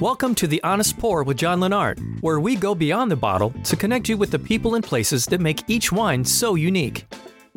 Welcome to The Honest Pour with John Lennart, where we go beyond the bottle to connect you with the people and places that make each wine so unique.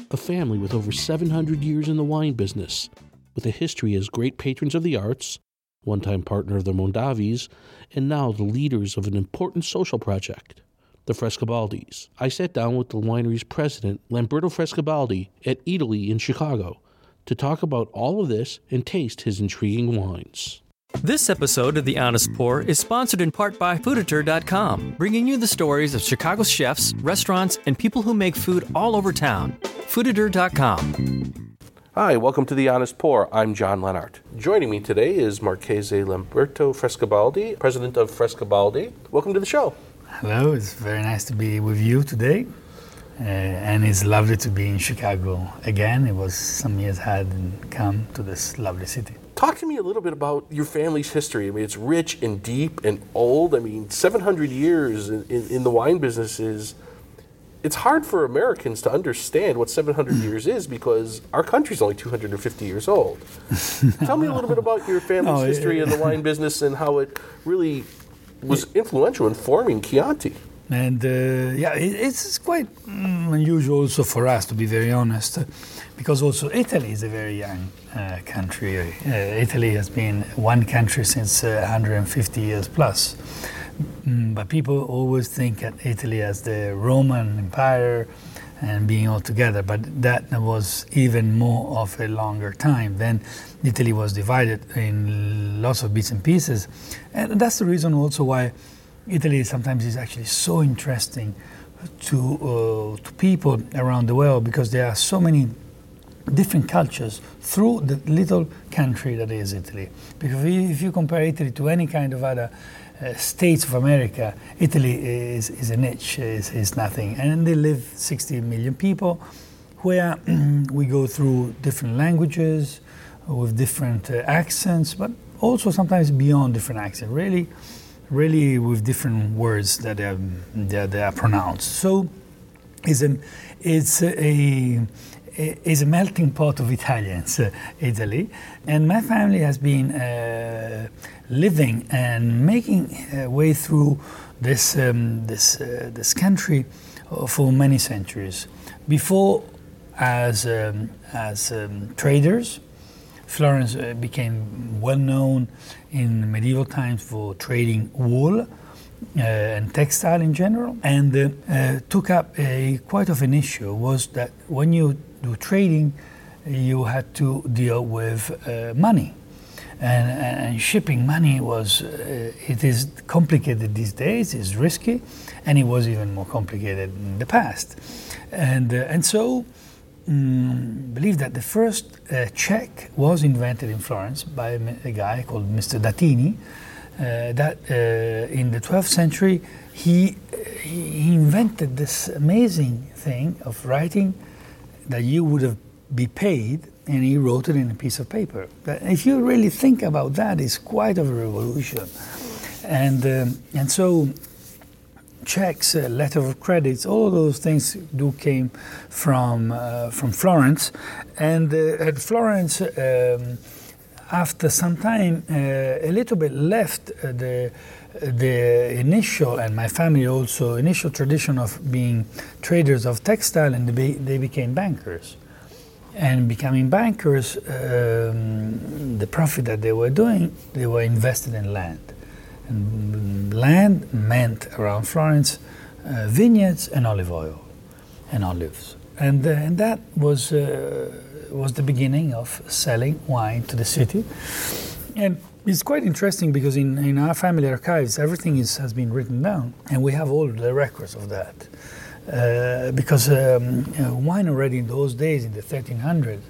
A family with over 700 years in the wine business, with a history as great patrons of the arts, one-time partner of the Mondavis, and now the leaders of an important social project, the Frescobaldis. I sat down with the winery's president, Lamberto Frescobaldi, at Eataly in Chicago, to talk about all of this and taste his intriguing wines. This episode of The Honest Pour is sponsored in part by Fooditur.com, bringing you the stories of Chicago's chefs, restaurants, and people who make food all over town. Fooditur.com. Hi, welcome to The Honest Pour. I'm John Lennart. Joining me today is Marchese Lamberto Frescobaldi, president of Frescobaldi. Welcome to the show. Hello, it's very nice to be with you today. And it's lovely to be in Chicago again. It was some years I hadn't come to this lovely city. Talk to me a little bit about your family's history. I mean, it's rich and deep and old. I mean, 700 years in the wine business is... It's hard for Americans to understand what 700 years is because our country's only 250 years old. Tell me a little bit about your family's history in the wine business and how it really was influential in forming Chianti. And it's quite unusual also for us, to be very honest, because also Italy is a very young country. Italy has been one country since 150 years plus. But people always think of Italy as the Roman Empire and being all together, but that was even more of a longer time. Then Italy was divided in lots of bits and pieces, and that's the reason also why Italy sometimes is actually so interesting to people around the world, because there are so many different cultures through the little country that is Italy. Because if you compare Italy to any kind of other states of America, Italy is a niche, is nothing. And they live 60 million people, where we go through different languages with different accents, but also sometimes beyond different accents, really with different words that are pronounced. So it's a melting pot of Italians, Italy. And my family has been living and making way through this country for many centuries. Before, as traders, Florence became well known in medieval times for trading wool and textile in general, and took up quite of an issue was that when you do trading, you had to deal with money. And shipping money it is complicated these days, it's risky, and it was even more complicated in the past. And so believe that the first check was invented in Florence by a guy called Mr. Datini, that in the 12th century he invented this amazing thing of writing that you would have be paid, and he wrote it in a piece of paper. But if you really think about that, it's quite of a revolution. And so checks, letter of credits, all those things came from Florence. And at Florence, after some time, a little bit left the initial, and my family also, initial tradition of being traders of textile, and they became bankers. And becoming bankers, the profit that they were doing, they were invested in land. And land meant around Florence vineyards and olive oil and olives. And that was the beginning of selling wine to the city. And it's quite interesting because in our family archives, everything has been written down, and we have all the records of that. Because wine already in those days, in the 1300s,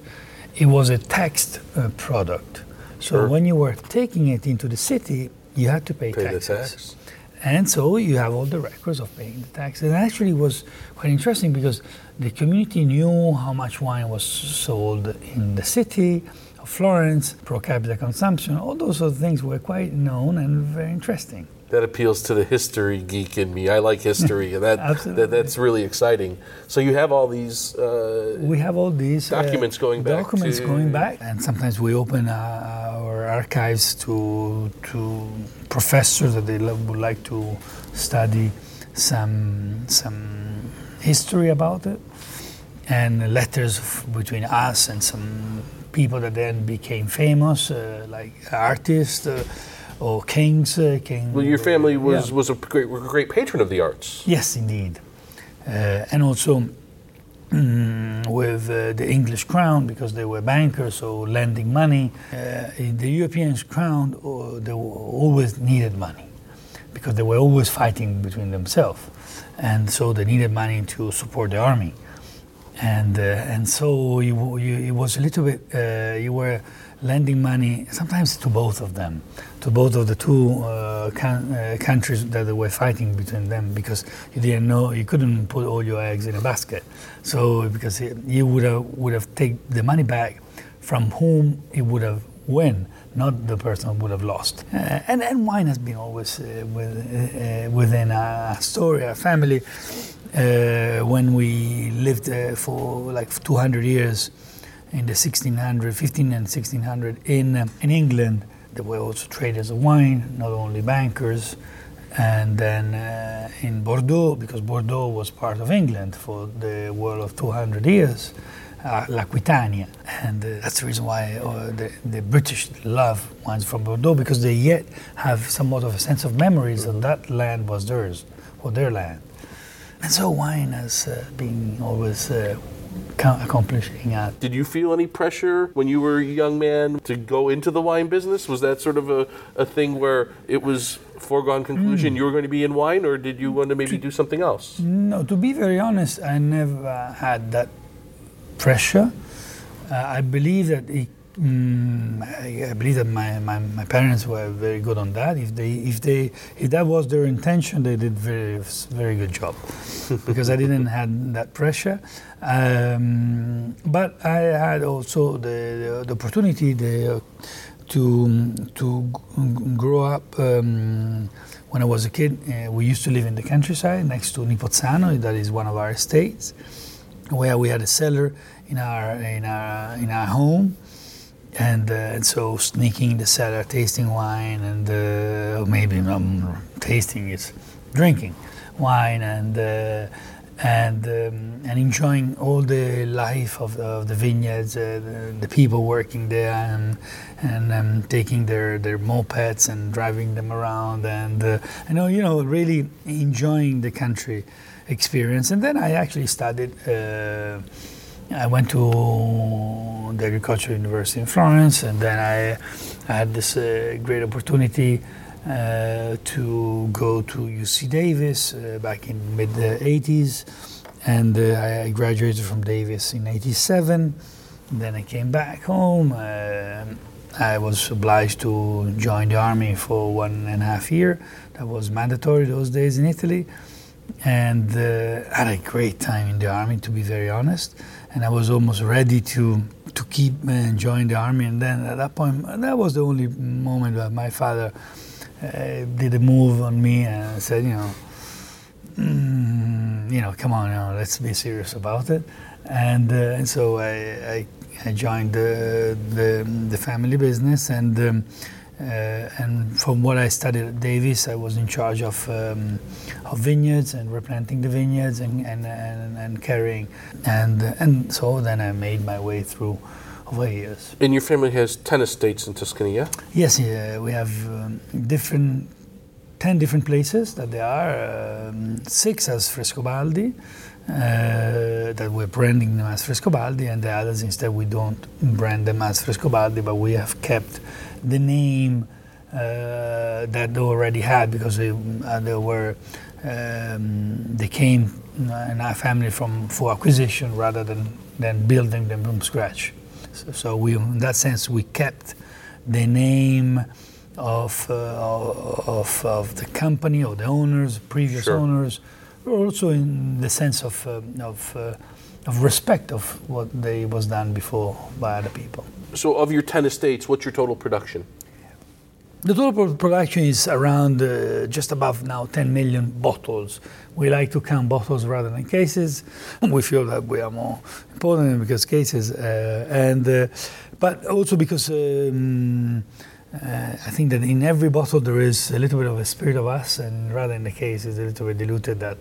it was a taxed product. So When you were taking it into the city, you had to pay taxes. The tax. And so you have all the records of paying the tax. And actually it was quite interesting because the community knew how much wine was sold in the city of Florence, per capita consumption. All those sort of things were quite known and very interesting. That appeals to the history geek in me. I like history, and that's really exciting. So you have all these. We have all these documents going back. And sometimes we open our our archives to professors that they would like to study some history about it, and letters between us and some people that then became famous, like artists or kings. Well, your family was a great patron of the arts. Yes, indeed, and also. With the English crown, because they were bankers, so lending money. The European crown, they always needed money, because they were always fighting between themselves, and so they needed money to support the army, and so it was a little bit. You were lending money sometimes to both of them, to both of the two countries that they were fighting between them, because you didn't know, you couldn't put all your eggs in a basket. So because you would have taken the money back from whom it would have won, not the person who would have lost. And wine has been always within our story, our family. When we lived for like 200 years in the 15 and 1600 in England, there were also traders of wine, not only bankers. And then in Bordeaux, because Bordeaux was part of England for the world of 200 years, L'Aquitania. And that's the reason why the British love wines from Bordeaux, because they yet have somewhat of a sense of memories that that land was theirs, or their land. And so wine has been always accomplishing that. Did you feel any pressure when you were a young man to go into the wine business? Was that sort of a thing where it was foregone conclusion you were going to be in wine, or did you want to maybe do something else? No, to be very honest, I never had that pressure. I believe that my parents were very good on that. If that was their intention, they did very, very good job, because I didn't have that pressure. But I had also the opportunity to grow up. When I was a kid, we used to live in the countryside next to Nipozzano. That is one of our estates, where we had a cellar in our home. And so sneaking in the cellar, tasting wine, and maybe not tasting, it's drinking wine, and enjoying all the life of the vineyards, the people working there, and taking their mopeds and driving them around, and really enjoying the country experience. And then I actually studied. I went to the Agricultural University in Florence, and then I had this great opportunity to go to UC Davis back in mid-80s, and I graduated from Davis in 87. Then I came back home. I was obliged to join the army for 1.5 years. That was mandatory those days in Italy, and had a great time in the army, to be very honest. And I was almost ready to keep join the army. And then at that point, that was the only moment that my father did a move on me and said, come on, let's be serious about it. And so I joined the family business. And from what I studied at Davis, I was in charge of vineyards and replanting the vineyards and carrying. And so then I made my way through over years. And your family has 10 estates in Tuscany, yeah? Yes, we have 10 different places that there are. 6 as Frescobaldi, that we're branding them as Frescobaldi, and the others instead we don't brand them as Frescobaldi, but we have kept the name that they already had, because they came in our family for acquisition rather than building them from scratch. So we, in that sense, we kept the name of the company or the owners, previous owners, also in the sense of respect of what they was done before by other people. So of your 10 estates, what's your total production? The total production is around just above now 10 million bottles. We like to count bottles rather than cases. We feel that we are more important because cases, but also because I think that in every bottle there is a little bit of a spirit of us, and rather in the case is a little bit diluted that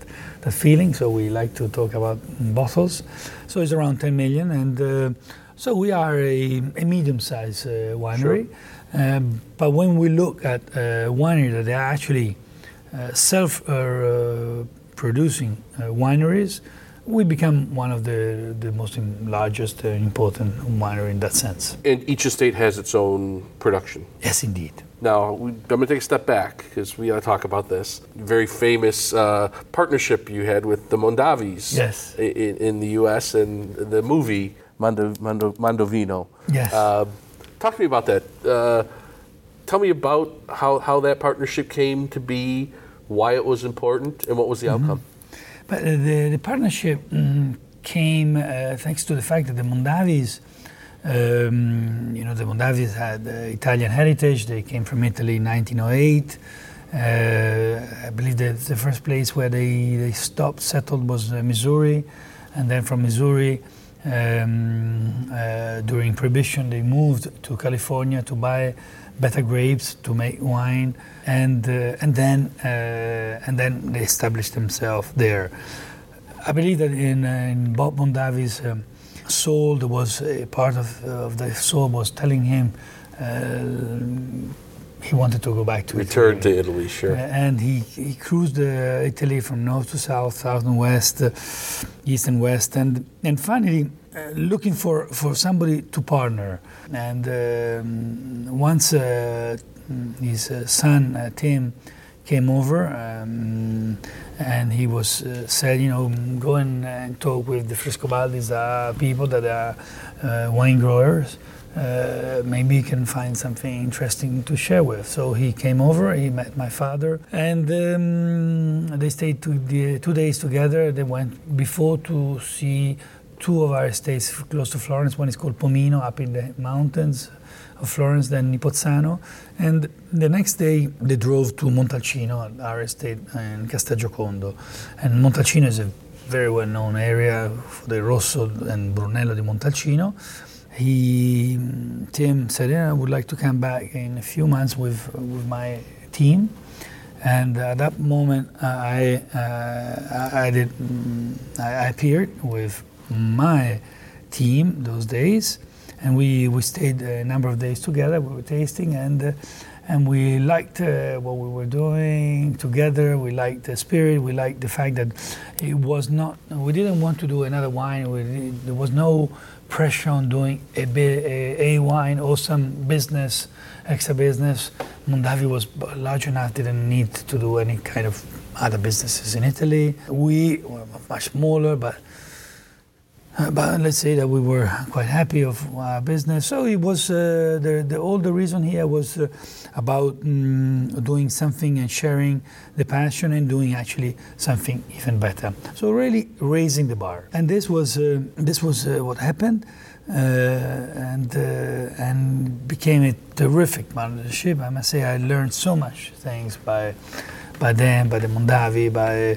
feeling. So we like to talk about bottles. So it's around 10 million, and so we are a medium-sized winery. Sure. But when we look at wineries that they are actually self-producing wineries, we become one of the most largest important winery in that sense. And each estate has its own production. Yes, indeed. Now, I'm going to take a step back because we got to talk about this very famous partnership you had with the Mondavis. Yes. In the U.S. and the movie Mondovino. Yes. Talk to me about that. Tell me about how that partnership came to be, why it was important, and what was the outcome. But the partnership came thanks to the fact that the Mondavis, the Mondavis had Italian heritage. They came from Italy in 1908. I believe that the first place where they stopped, settled, was Missouri. And then from Missouri, during Prohibition, they moved to California to buy better grapes to make wine, and then they established themselves there. I believe that in Bob Mondavi's soul, there was a part of the soul was telling him he wanted to go back to Italy. Return to Italy, sure. And he cruised Italy from north to south, south and west, east and west, and finally looking for somebody to partner. And once his son, Tim, came over, and he was said, go and talk with the Frescobaldis, people that are wine growers. Maybe you can find something interesting to share with. So he came over, he met my father, and they stayed 2 days together. They went before to see two of our estates close to Florence. One is called Pomino, up in the mountains of Florence, then Nipozzano. And the next day they drove to Montalcino, our estate in Castelgiocondo. And Montalcino is a very well-known area for the Rosso and Brunello di Montalcino. Tim said, I would like to come back in a few months with my team. And at that moment, I appeared with my team those days, and we stayed a number of days together. We were tasting, and we liked what we were doing together. We liked the spirit. We liked the fact that it was not. We didn't want to do another wine. There was no pressure on doing a wine or some business, extra business. Mondavi was large enough; didn't need to do any kind of other businesses in Italy. We were much smaller, but let's say that we were quite happy of our business. So it was the reason here was about doing something and sharing the passion and doing actually something even better. So really raising the bar, and this was what happened, and became a terrific partnership. I must say I learned so much things by them, by the Mondavi, by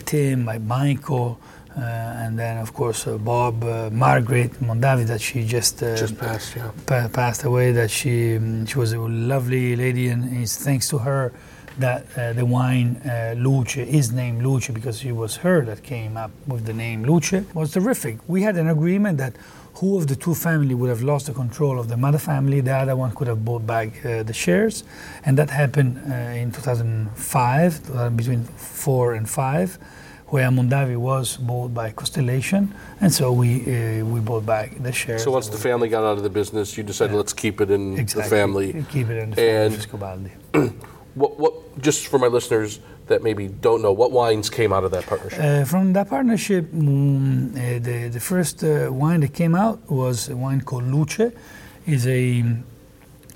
Tim, by Michael. And then, of course, Bob, Margaret Mondavi, that she just passed, yeah. Passed away. That she was a lovely lady, and it's thanks to her that the wine Luce is named Luce, because it was her that came up with the name Luce. It was terrific. We had an agreement that who of the two family would have lost the control of the mother family, the other one could have bought back the shares, and that happened in 2005, between 4 and 5. Where Mondavi was bought by Constellation, and so we bought back the shares. So once the family got out of the business, you decided let's keep it in the family. Keep it in the family. And what just for my listeners that maybe don't know, what wines came out of that partnership? From that partnership, the first wine that came out was a wine called Luce. Is a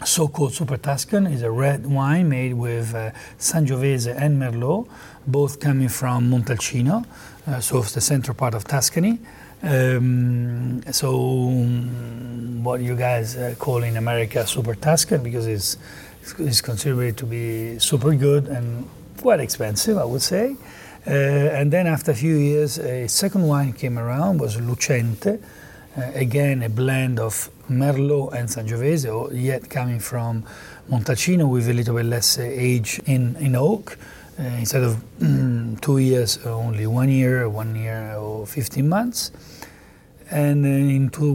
so-called Super Tuscan, is a red wine made with Sangiovese and Merlot, both coming from Montalcino, so it's the central part of Tuscany. What you guys call in America Super Tuscan, because it's considered to be super good and quite expensive, I would say. And then after a few years, a second wine came around, was Lucente, again a blend of Merlot and Sangiovese, or yet coming from Montalcino with a little bit less age in oak. Instead of 2 years, only 1 year or 15 months. And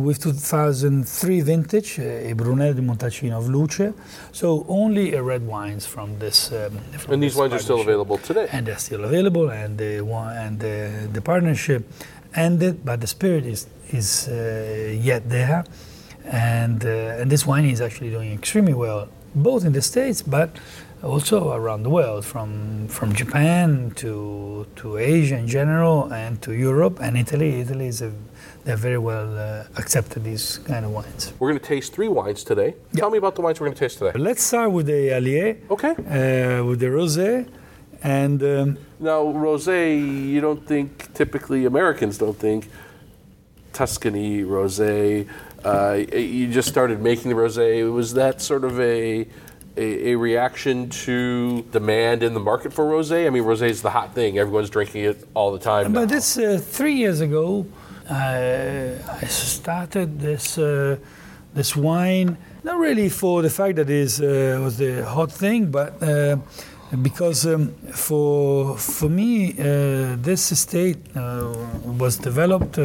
with 2003 vintage, a Brunello di Montalcino of Luce. So only red wines from this. And these wines are still available today. And they're still available, and the partnership ended, but the spirit is yet there. And this wine is actually doing extremely well, both in the States, but also around the world, from Japan to Asia in general, and to Europe and Italy. Italy they're very well accepted, these kind of wines. We're going to taste three wines today. Yeah. Tell me about the wines we're going to taste today. Let's start with the Allier. Okay. With the Rosé. And now, Rosé, you don't think, typically Americans don't think, Tuscany, Rosé. You just started making the Rosé. Was that sort of a reaction to demand in the market for Rosé? I mean, Rosé is the hot thing. Everyone's drinking it all the time. But this 3 years ago, I started this wine, not really for the fact that it was the hot thing, but because for me, this estate was developed.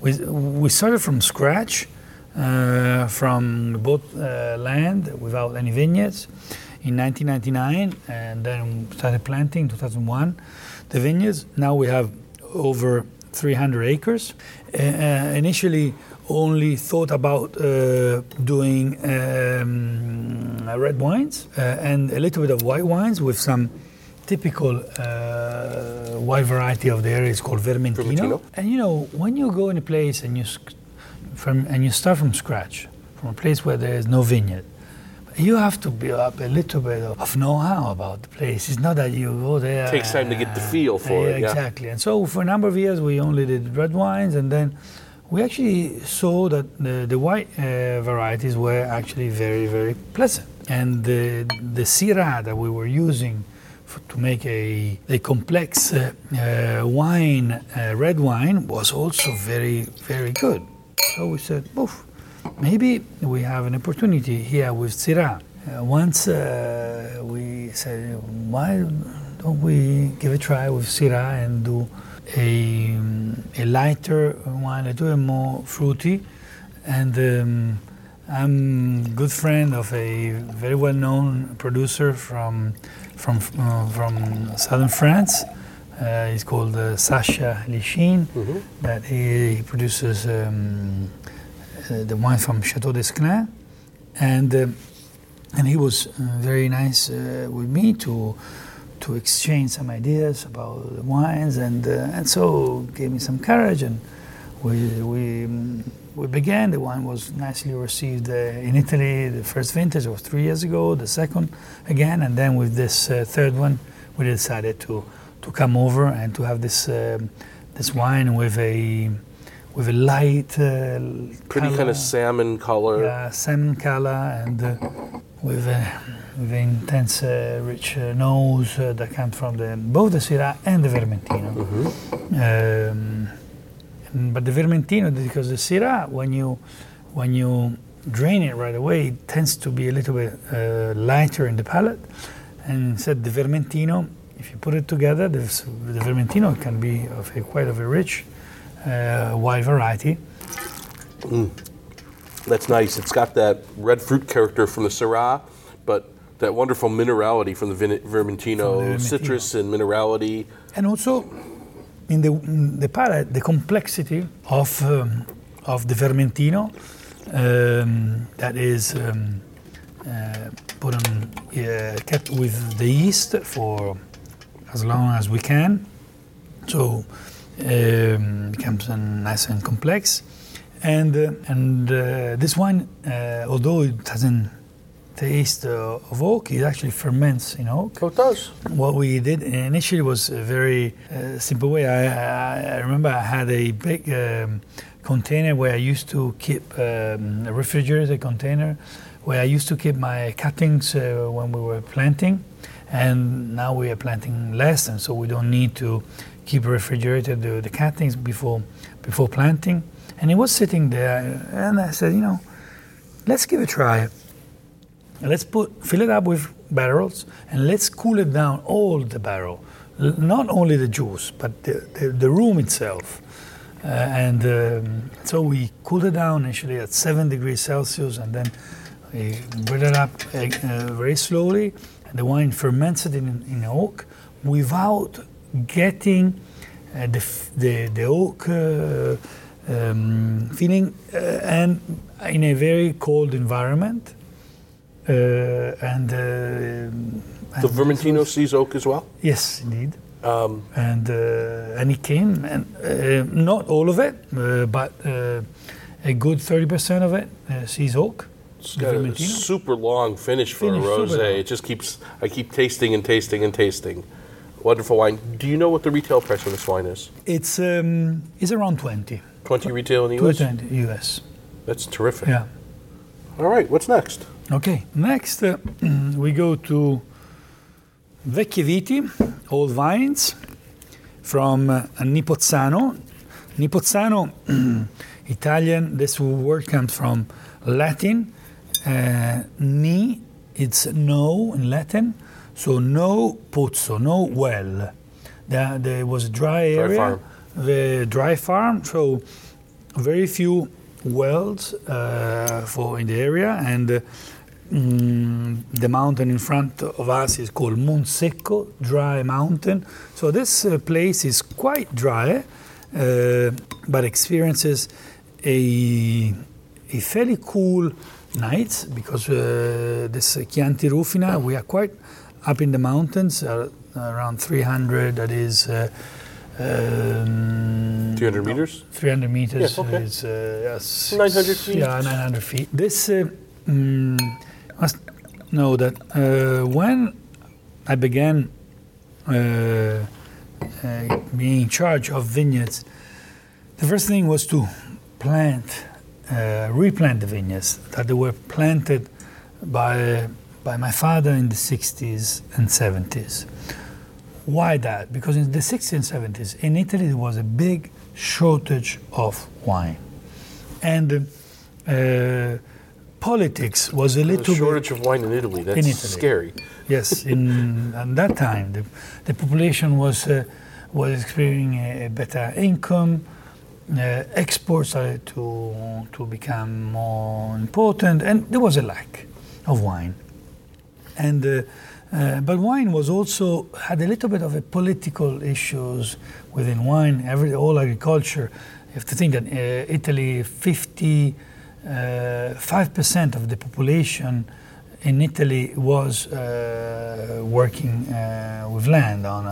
We started from scratch. From both land without any vineyards in 1999, and then started planting in 2001 the vineyards. Now we have over 300 acres. Initially only thought about doing red wines and a little bit of white wines with some typical white variety of the area. It's called Vermentino. And you know, when you go in a place and you start from scratch, from a place where there is no vineyard, you have to build up a little bit of know-how about the place. It's not that you go there. It takes time to get the feel for it. Yeah. Exactly. And so for a number of years, we only did red wines, and then we actually saw that the white varieties were actually very, very pleasant. And the Syrah that we were using to make a complex wine, red wine, was also very, very good. So we said, "Oof, maybe we have an opportunity here with Syrah." Once we said, "Why don't we give a try with Syrah and do a lighter wine, a little more fruity?" And I'm a good friend of a very well-known producer from southern France. He's called Sacha Lichin, that he produces the wine from Chateau Desclan, and he was very nice with me to exchange some ideas about the wines, and so gave me some courage, and we began. The wine was nicely received in Italy. The first vintage was 3 years ago, the second again, and then with this third one, we decided to come over and to have this wine with a light, pretty color, kind of salmon color. Yeah, salmon color, and with an intense, rich nose that comes from both the Syrah and the Vermentino. But the Vermentino, because the Syrah, when you drain it right away, it tends to be a little bit lighter in the palate, and instead the Vermentino, if you put it together, the Vermentino can be quite a rich white variety. That's nice. It's got that red fruit character from the Syrah, but that wonderful minerality from the Vermentino, citrus and minerality. And also in the palate, the complexity of the Vermentino that is put on, kept with the yeast for as long as we can, so becomes nice and complex. And this wine, although it doesn't taste of oak, it actually ferments in oak. Oh, it does. What we did initially was a very simple way. I remember I had a big container where I used to keep a refrigerator container where I used to keep my cuttings when we were planting. And now we are planting less, and so we don't need to keep refrigerated the cuttings before planting. And it was sitting there, and I said, you know, let's give it a try. Let's fill it up with barrels, and let's cool it down, all the barrel, not only the juice, but the room itself. So we cooled it down initially at 7 degrees Celsius, and then we brought it up very slowly. And the wine fermented in oak without getting the oak feeling, and in a very cold environment. The Vermentino sees oak as well? Yes, indeed. And it came, and not all of it, but a good 30% of it sees oak. It's got a super long finish for a rosé. It just keeps. I keep tasting and tasting and tasting. Wonderful wine. Do you know what the retail price of this wine is? It's around 20. 20 retail in the US? 20 US. That's terrific. Yeah. All right, what's next? Okay, next we go to Vecchie Viti, old vines, from Nipozzano. Nipozzano, Italian, this word comes from Latin. Ni, it's no in Latin, so no pozzo, no well. There was a dry area, farm. The dry farm, so very few wells for in the area, and the mountain in front of us is called Munsecco, dry mountain. So this place is quite dry, but experiences a fairly cool night, because this Chianti Rufina, we are quite up in the mountains, around 300, that is 300 meters? 300 meters, yes, okay. Is 900 feet. Yeah, 900 feet. This must know that when I began being in charge of vineyards, the first thing was to replant the vineyards that they were planted by my father in the 60s and 70s. Why that? Because in the 60s and 70s in Italy there was a big shortage of wine, and politics was a little shortage of wine in Italy. That's in Italy. Scary. Yes, in at that time the population was experiencing a better income. Exports started to become more important, and there was a lack of wine. And but wine was also had a little bit of a political issues within wine. All agriculture. You have to think that Italy, 55% of the population in Italy was working with land on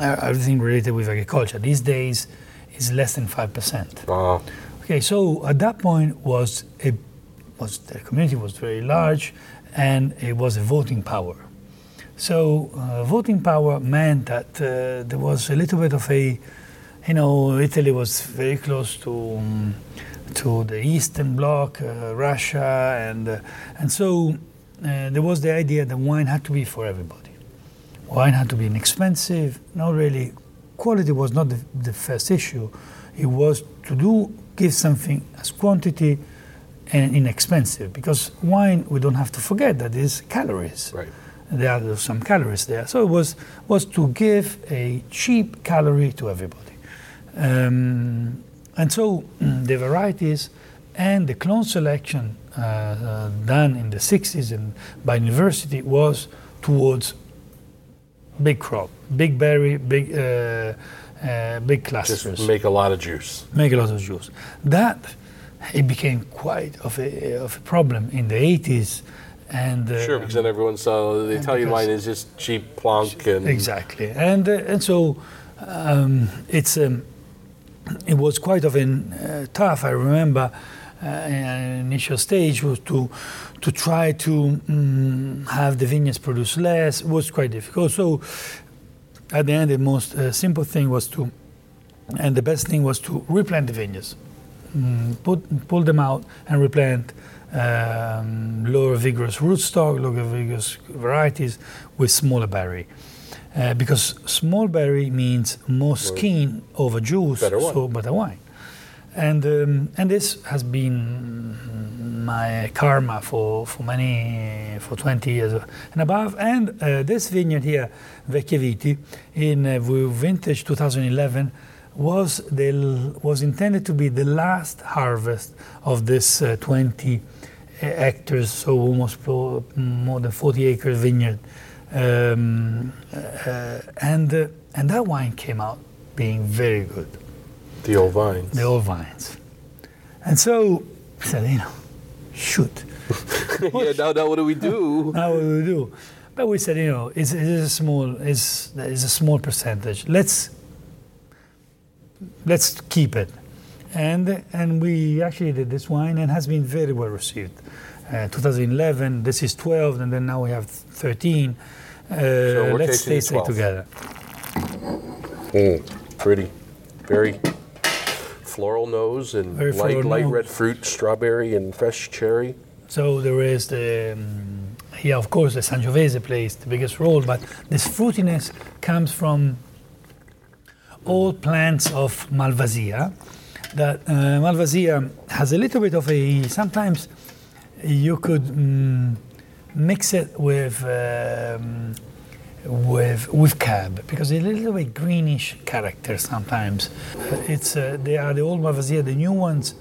everything related with agriculture. These days, it's less than 5%. Wow. Okay, so at that point the community was very large. And it was a voting power. So voting power meant that there was a little bit of Italy was very close to the Eastern Bloc, Russia, and so there was the idea that wine had to be for everybody. Wine had to be inexpensive, not really. Quality was not the first issue. It was to give something as quantity, and inexpensive, because wine, we don't have to forget that there's calories. Right. There are some calories there. So it was to give a cheap calorie to everybody. And so the varieties and the clone selection done in the 60s and by university was towards big crop, big berry, big clusters. Just make a lot of juice. That it became quite of a problem in the 80s, and sure, because then everyone saw the Italian wine is just cheap, plonk, and exactly, and so it was quite of an tough. I remember an initial stage was to try to have the vineyards produce less. It was quite difficult. So at the end, the most simple thing was the best thing was to replant the vineyards. Pull them out and replant lower vigorous rootstock, lower vigorous varieties with smaller berry. because small berry means more skin over juice, so better wine. And this has been my karma for 20 years and above. And this vineyard here, Vecchie Viti, in vintage 2011, was intended to be the last harvest of this 20 hectares, so almost more than 40 acre vineyard, and that wine came out being very good. The old vines, and so I said, shoot. Now what do we do? But we said, it's a small percentage. Let's keep it, and we actually did this wine and has been very well received. 2011, this is 12, and then now we have 13. So let's taste it together. Pretty, very floral nose and very light red fruit, strawberry and fresh cherry. So there is the of course the Sangiovese plays the biggest role, but this fruitiness comes from all plants of Malvasia. That Malvasia has a little bit of a, sometimes you could mix it with cab, because it's a little bit greenish character sometimes. It's they are the old Malvasia. The new ones,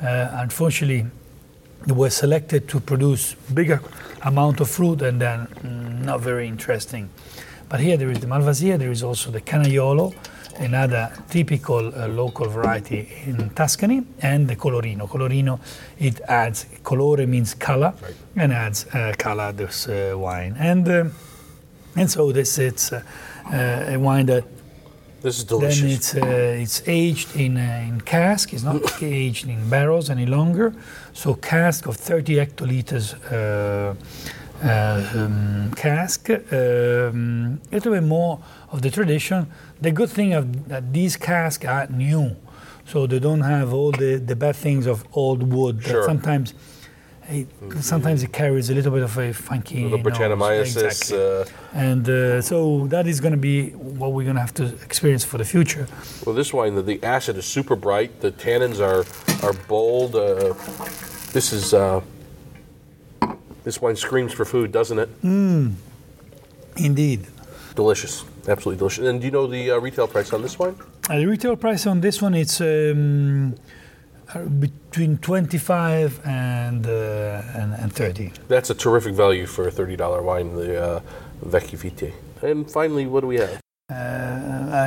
unfortunately, were selected to produce bigger amount of fruit and then not very interesting. But here there is the Malvasia. There is also the Canaiolo, another typical local variety in Tuscany, and the Colorino. Colorino, it adds, colore means color, right, and adds color to this wine. And so this it's a wine that... This is delicious. Then it's aged in cask. It's not aged in barrels any longer. So cask of 30 hectoliters cask, a little bit more of the tradition. The good thing that these casks are new, so they don't have all the bad things of old wood. Sure. Sometimes it carries a little bit of a funky Britannomyces. Exactly. So that is going to be what we're going to have to experience for the future. Well, this wine, the acid is super bright. The tannins are bold. This wine screams for food, doesn't it? Indeed. Delicious. Absolutely delicious. And do you know the retail price on this wine? The retail price on this one, it's between $25 and $30. That's a terrific value for a $30 wine, the Vecchie Viti. And finally, what do we have?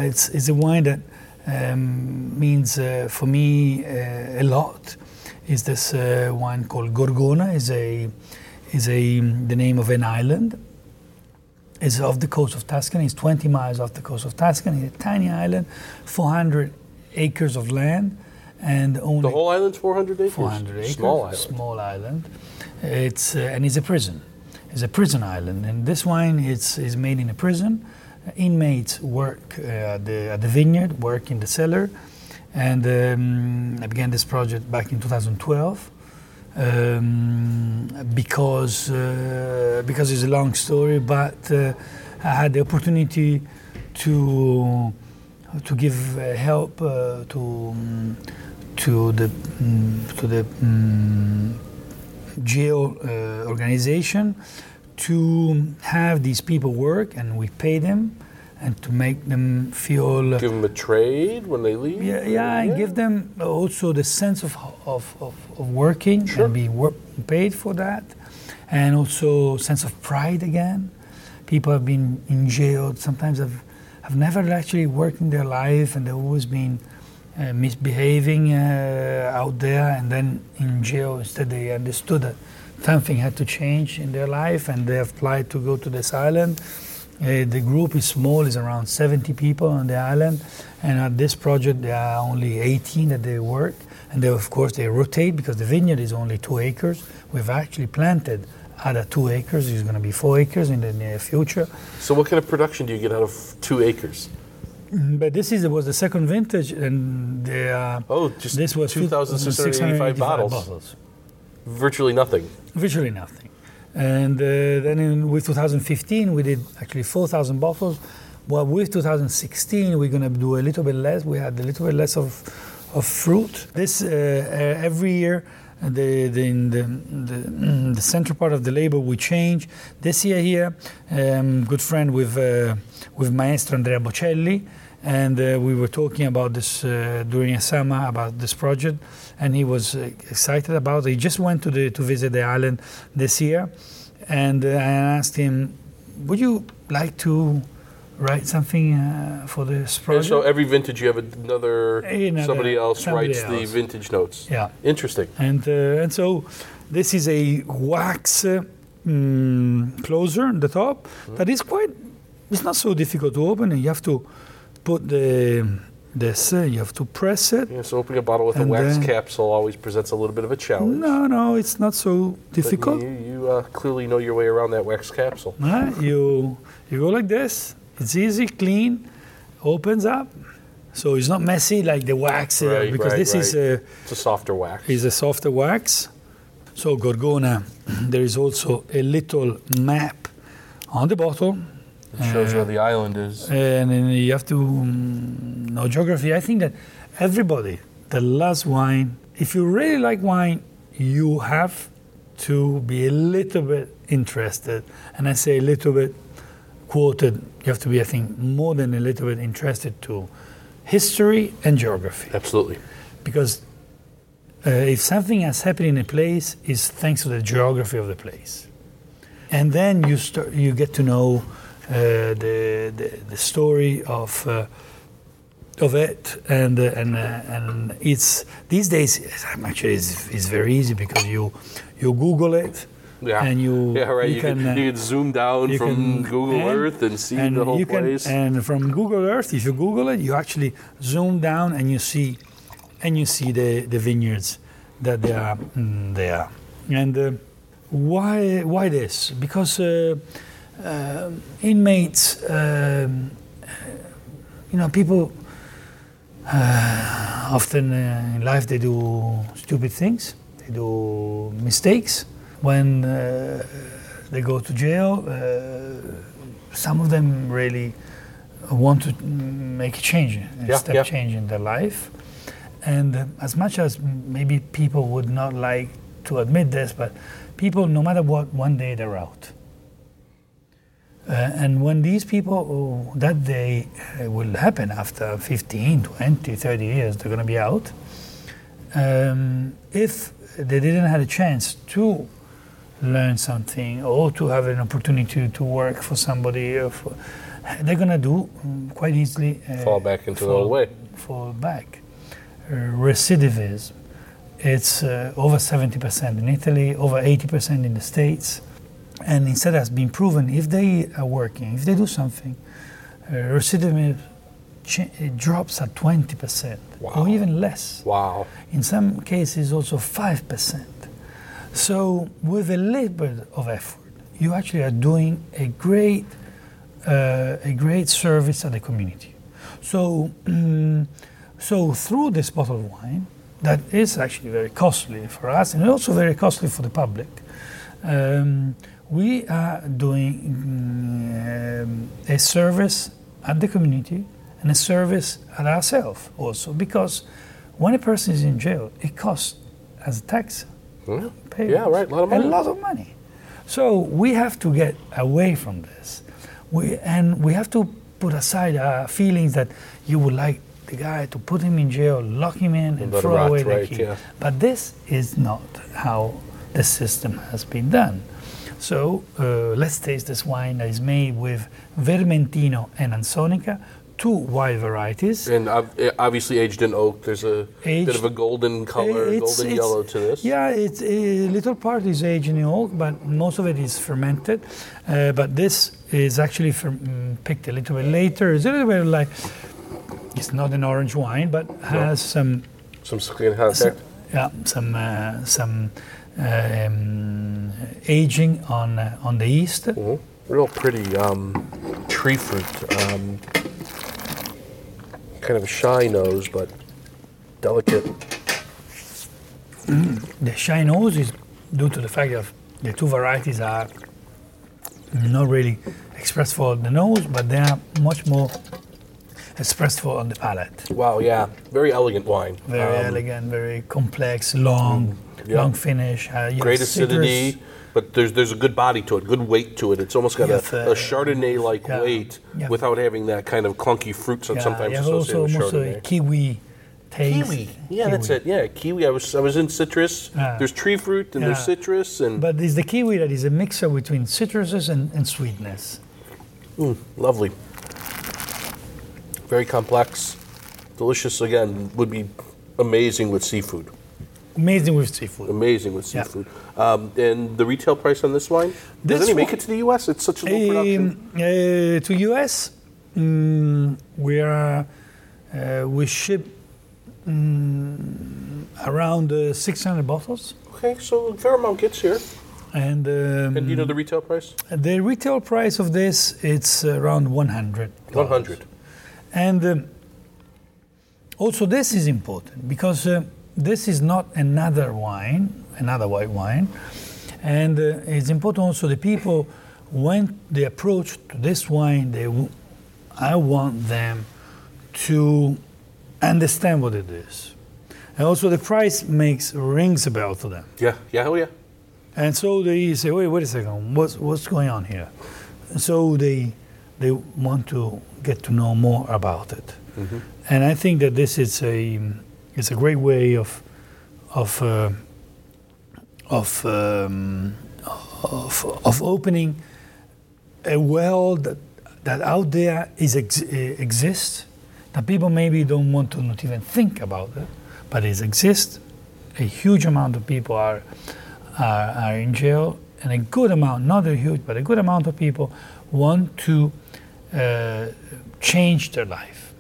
It's a wine that means for me a lot. Is this wine called Gorgona? Is the name of an island. It's off the coast of Tuscany. It's 20 miles off the coast of Tuscany. It's a tiny island, 400 acres of land, and only the whole island's 400 acres. 400 acres. Small island. It's and it's a prison. It's a prison island, and this wine is made in a prison. Inmates work at the vineyard, work in the cellar, and I began this project back in 2012. Because it's a long story, but I had the opportunity to give help to the jail organization to have these people work, and we pay them, and to make them feel... Give them a trade when they leave? Yeah, and give them also the sense of working, sure, and being paid for that, and also sense of pride again. People have been in jail, sometimes have never actually worked in their life, and they've always been misbehaving out there, and then in jail instead they understood that something had to change in their life, and they applied to go to this island. The group is small, it's around 70 people on the island, and at this project there are only 18 that they work, and they rotate, because the vineyard is only 2 acres. We've actually planted other 2 acres. It's going to be 4 acres in the near future. So what kind of production do you get out of 2 acres? But was the second vintage, and this was 2,685 bottles. Virtually nothing. And then with 2015, we did actually 4,000 bottles. Well, with 2016, we're going to do a little bit less. We had a little bit less of fruit. This every year, the central part of the label we change. This year here, good friend with Maestro Andrea Bocelli, and we were talking about this during a summer about this project, and he was excited about it. He just went to visit the island this year, and I asked him, "Would you like to write something for this project?" And so every vintage you have somebody else writes the vintage notes. Yeah. Interesting. And so this is a wax closer on the top that is quite, it's not so difficult to open, and you have to put this, you have to press it. Yeah, so opening a bottle with a wax capsule always presents a little bit of a challenge. No, it's not so difficult. But you clearly know your way around that wax capsule. You go like this. It's easy, clean, opens up, so it's not messy like the wax it's a softer wax. It's a softer wax. So Gorgona, there is also a little map on the bottle. It shows where the island is. And then you have to know geography. I think that everybody that loves wine, if you really like wine, you have to be a little bit interested. And I say a little bit quoted. You have to be, I think, more than a little bit interested to history and geography. Absolutely. Because if something has happened in a place, it's thanks to the geography of the place. And then you get to know the story of it. And it's these days, actually, it's very easy because you Google it. Yeah. And you can zoom down from Google Earth and see the whole place. And from Google Earth, if you Google it, you actually zoom down and you see the vineyards that they are there. And why this? Because inmates, people often in life they do stupid things, they do mistakes. When they go to jail, some of them really want to make a change, a step change in their life. And as much as maybe people would not like to admit this, but people, no matter what, one day they're out. And when these people, that day will happen after 15, 20, 30 years, they're going to be out. If they didn't have a chance to learn something or to have an opportunity to work for somebody, they're gonna do quite easily fall back into the old way. Recidivism, it's over 70% in Italy, over 80% in the States, and instead has been proven if they are working, if they do something, recidivism drops at 20%. Wow. Or even less. Wow. In some cases also 5%. So with a little bit of effort, you actually are doing a great service at the community. So through this bottle of wine, that is actually very costly for us and also very costly for the public, we are doing a service at the community and a service at ourselves also, because when a person is in jail, it costs as a tax. Yeah, right. A lot of money. So we have to get away from this. We have to put aside our feelings that you would like the guy to put him in jail, lock him in, and throw away the key. Yeah. But this is not how the system has been done. So let's taste this wine that is made with Vermentino and Ansonica, two wine varieties. And obviously aged in oak. There's a bit of a golden color, golden yellow to this. Yeah, it's a little part is aged in oak, but most of it is fermented. But this is actually picked a little bit later. It's a little bit like, it's not an orange wine, but has some skin contact. Yeah, some aging on the yeast. Mm-hmm. Real pretty tree fruit. Kind of a shy nose, but delicate. The shy nose is due to the fact that The two varieties are not really expressed for the nose, but they are much more expressed for on the palate. Wow, yeah, very elegant wine. Very elegant, very complex, long finish. Great acidity, but there's a good body to it, good weight to it. It's almost got a Chardonnay-like weight without having that kind of clunky fruits that sometimes associated with Chardonnay. Also almost a kiwi taste. Kiwi, yeah, kiwi. That's it. Yeah, kiwi. I was in citrus. There's tree fruit and there's citrus and. But it's the kiwi that is a mixer between citruses and sweetness. Lovely. Very complex, delicious. Again, would be amazing with seafood. Amazing with seafood. Yeah. And the retail price on this wine? Does it make it to the U.S.? It's such a low production. To U.S., we ship around 600 bottles. Okay, so a fair amount gets here. And do you know the retail price? The retail price of this, it's around $100. And also this is important because this is not another white wine. And it's important also the people, when they approach to this wine, I want them to understand what it is. And also the price rings a bell to them. Yeah. And so they say, wait a second, what's going on here? So they want to get to know more about it. Mm-hmm. And I think that this is a great way of opening a world that out there exists, that people maybe don't want to not even think about it, but it exists. A huge amount of people are in jail, and a good amount, not a huge, but a good amount of people want to change their life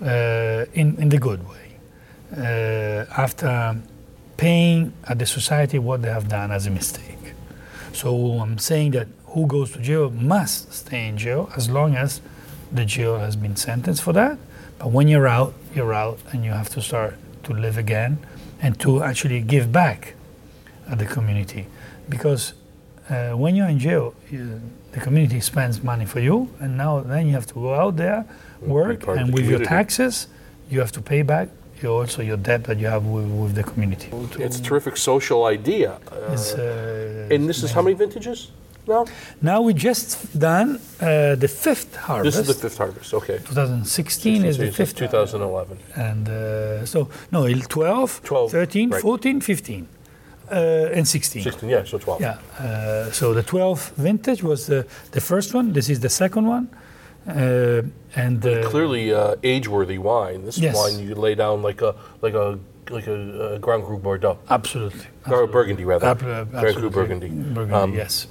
in the good way. After paying at the society what they have done as a mistake. So I'm saying that who goes to jail must stay in jail as long as the jail has been sentenced for that. But when you're out and you have to start to live again and to actually give back at the community. Because when you're in jail, the community spends money for you, and then you have to go out there, work, and with your taxes, you have to pay back also your debt that you have with the community. It's a terrific social idea. And this is how many vintages now? Now we just done the fifth harvest. This is the fifth harvest, okay. 2016 is the fifth. 2011. And so, no, 12, 13, right. 14, 15, and 16. 16, yeah, so 12. Yeah, so the 12th vintage was the first one. This is the second one. And clearly age-worthy wine. This wine you lay down like a Grand Cru Bordeaux. Absolutely. Burgundy rather. Grand Cru Burgundy. Yes.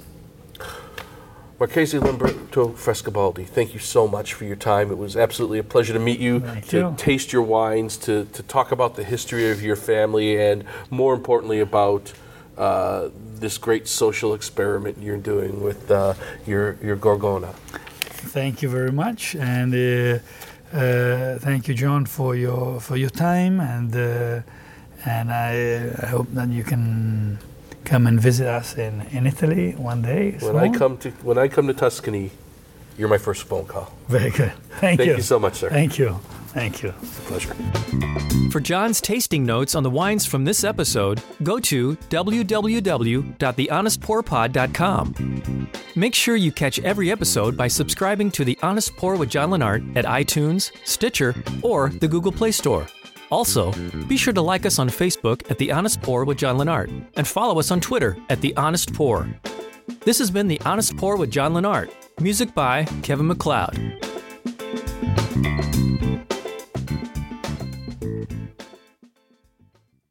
Marchese Lamberto Frescobaldi, thank you so much for your time. It was absolutely a pleasure to meet you, to taste your wines, to talk about the history of your family, and more importantly about this great social experiment you're doing with your Gorgona. Thank you very much, and thank you, John, for your time, and I hope that you can come and visit us in Italy one day. When I come to Tuscany, you're my first phone call. Very good. Thank you. Thank you so much, sir. Thank you. It's a pleasure. For John's tasting notes on the wines from this episode, go to www.thehonestpourpod.com. Make sure you catch every episode by subscribing to The Honest Pour with John Lennart at iTunes, Stitcher, or the Google Play Store. Also, be sure to like us on Facebook at The Honest Pour with John Lennart and follow us on Twitter at The Honest Pour. This has been The Honest Pour with John Lennart. Music by Kevin MacLeod.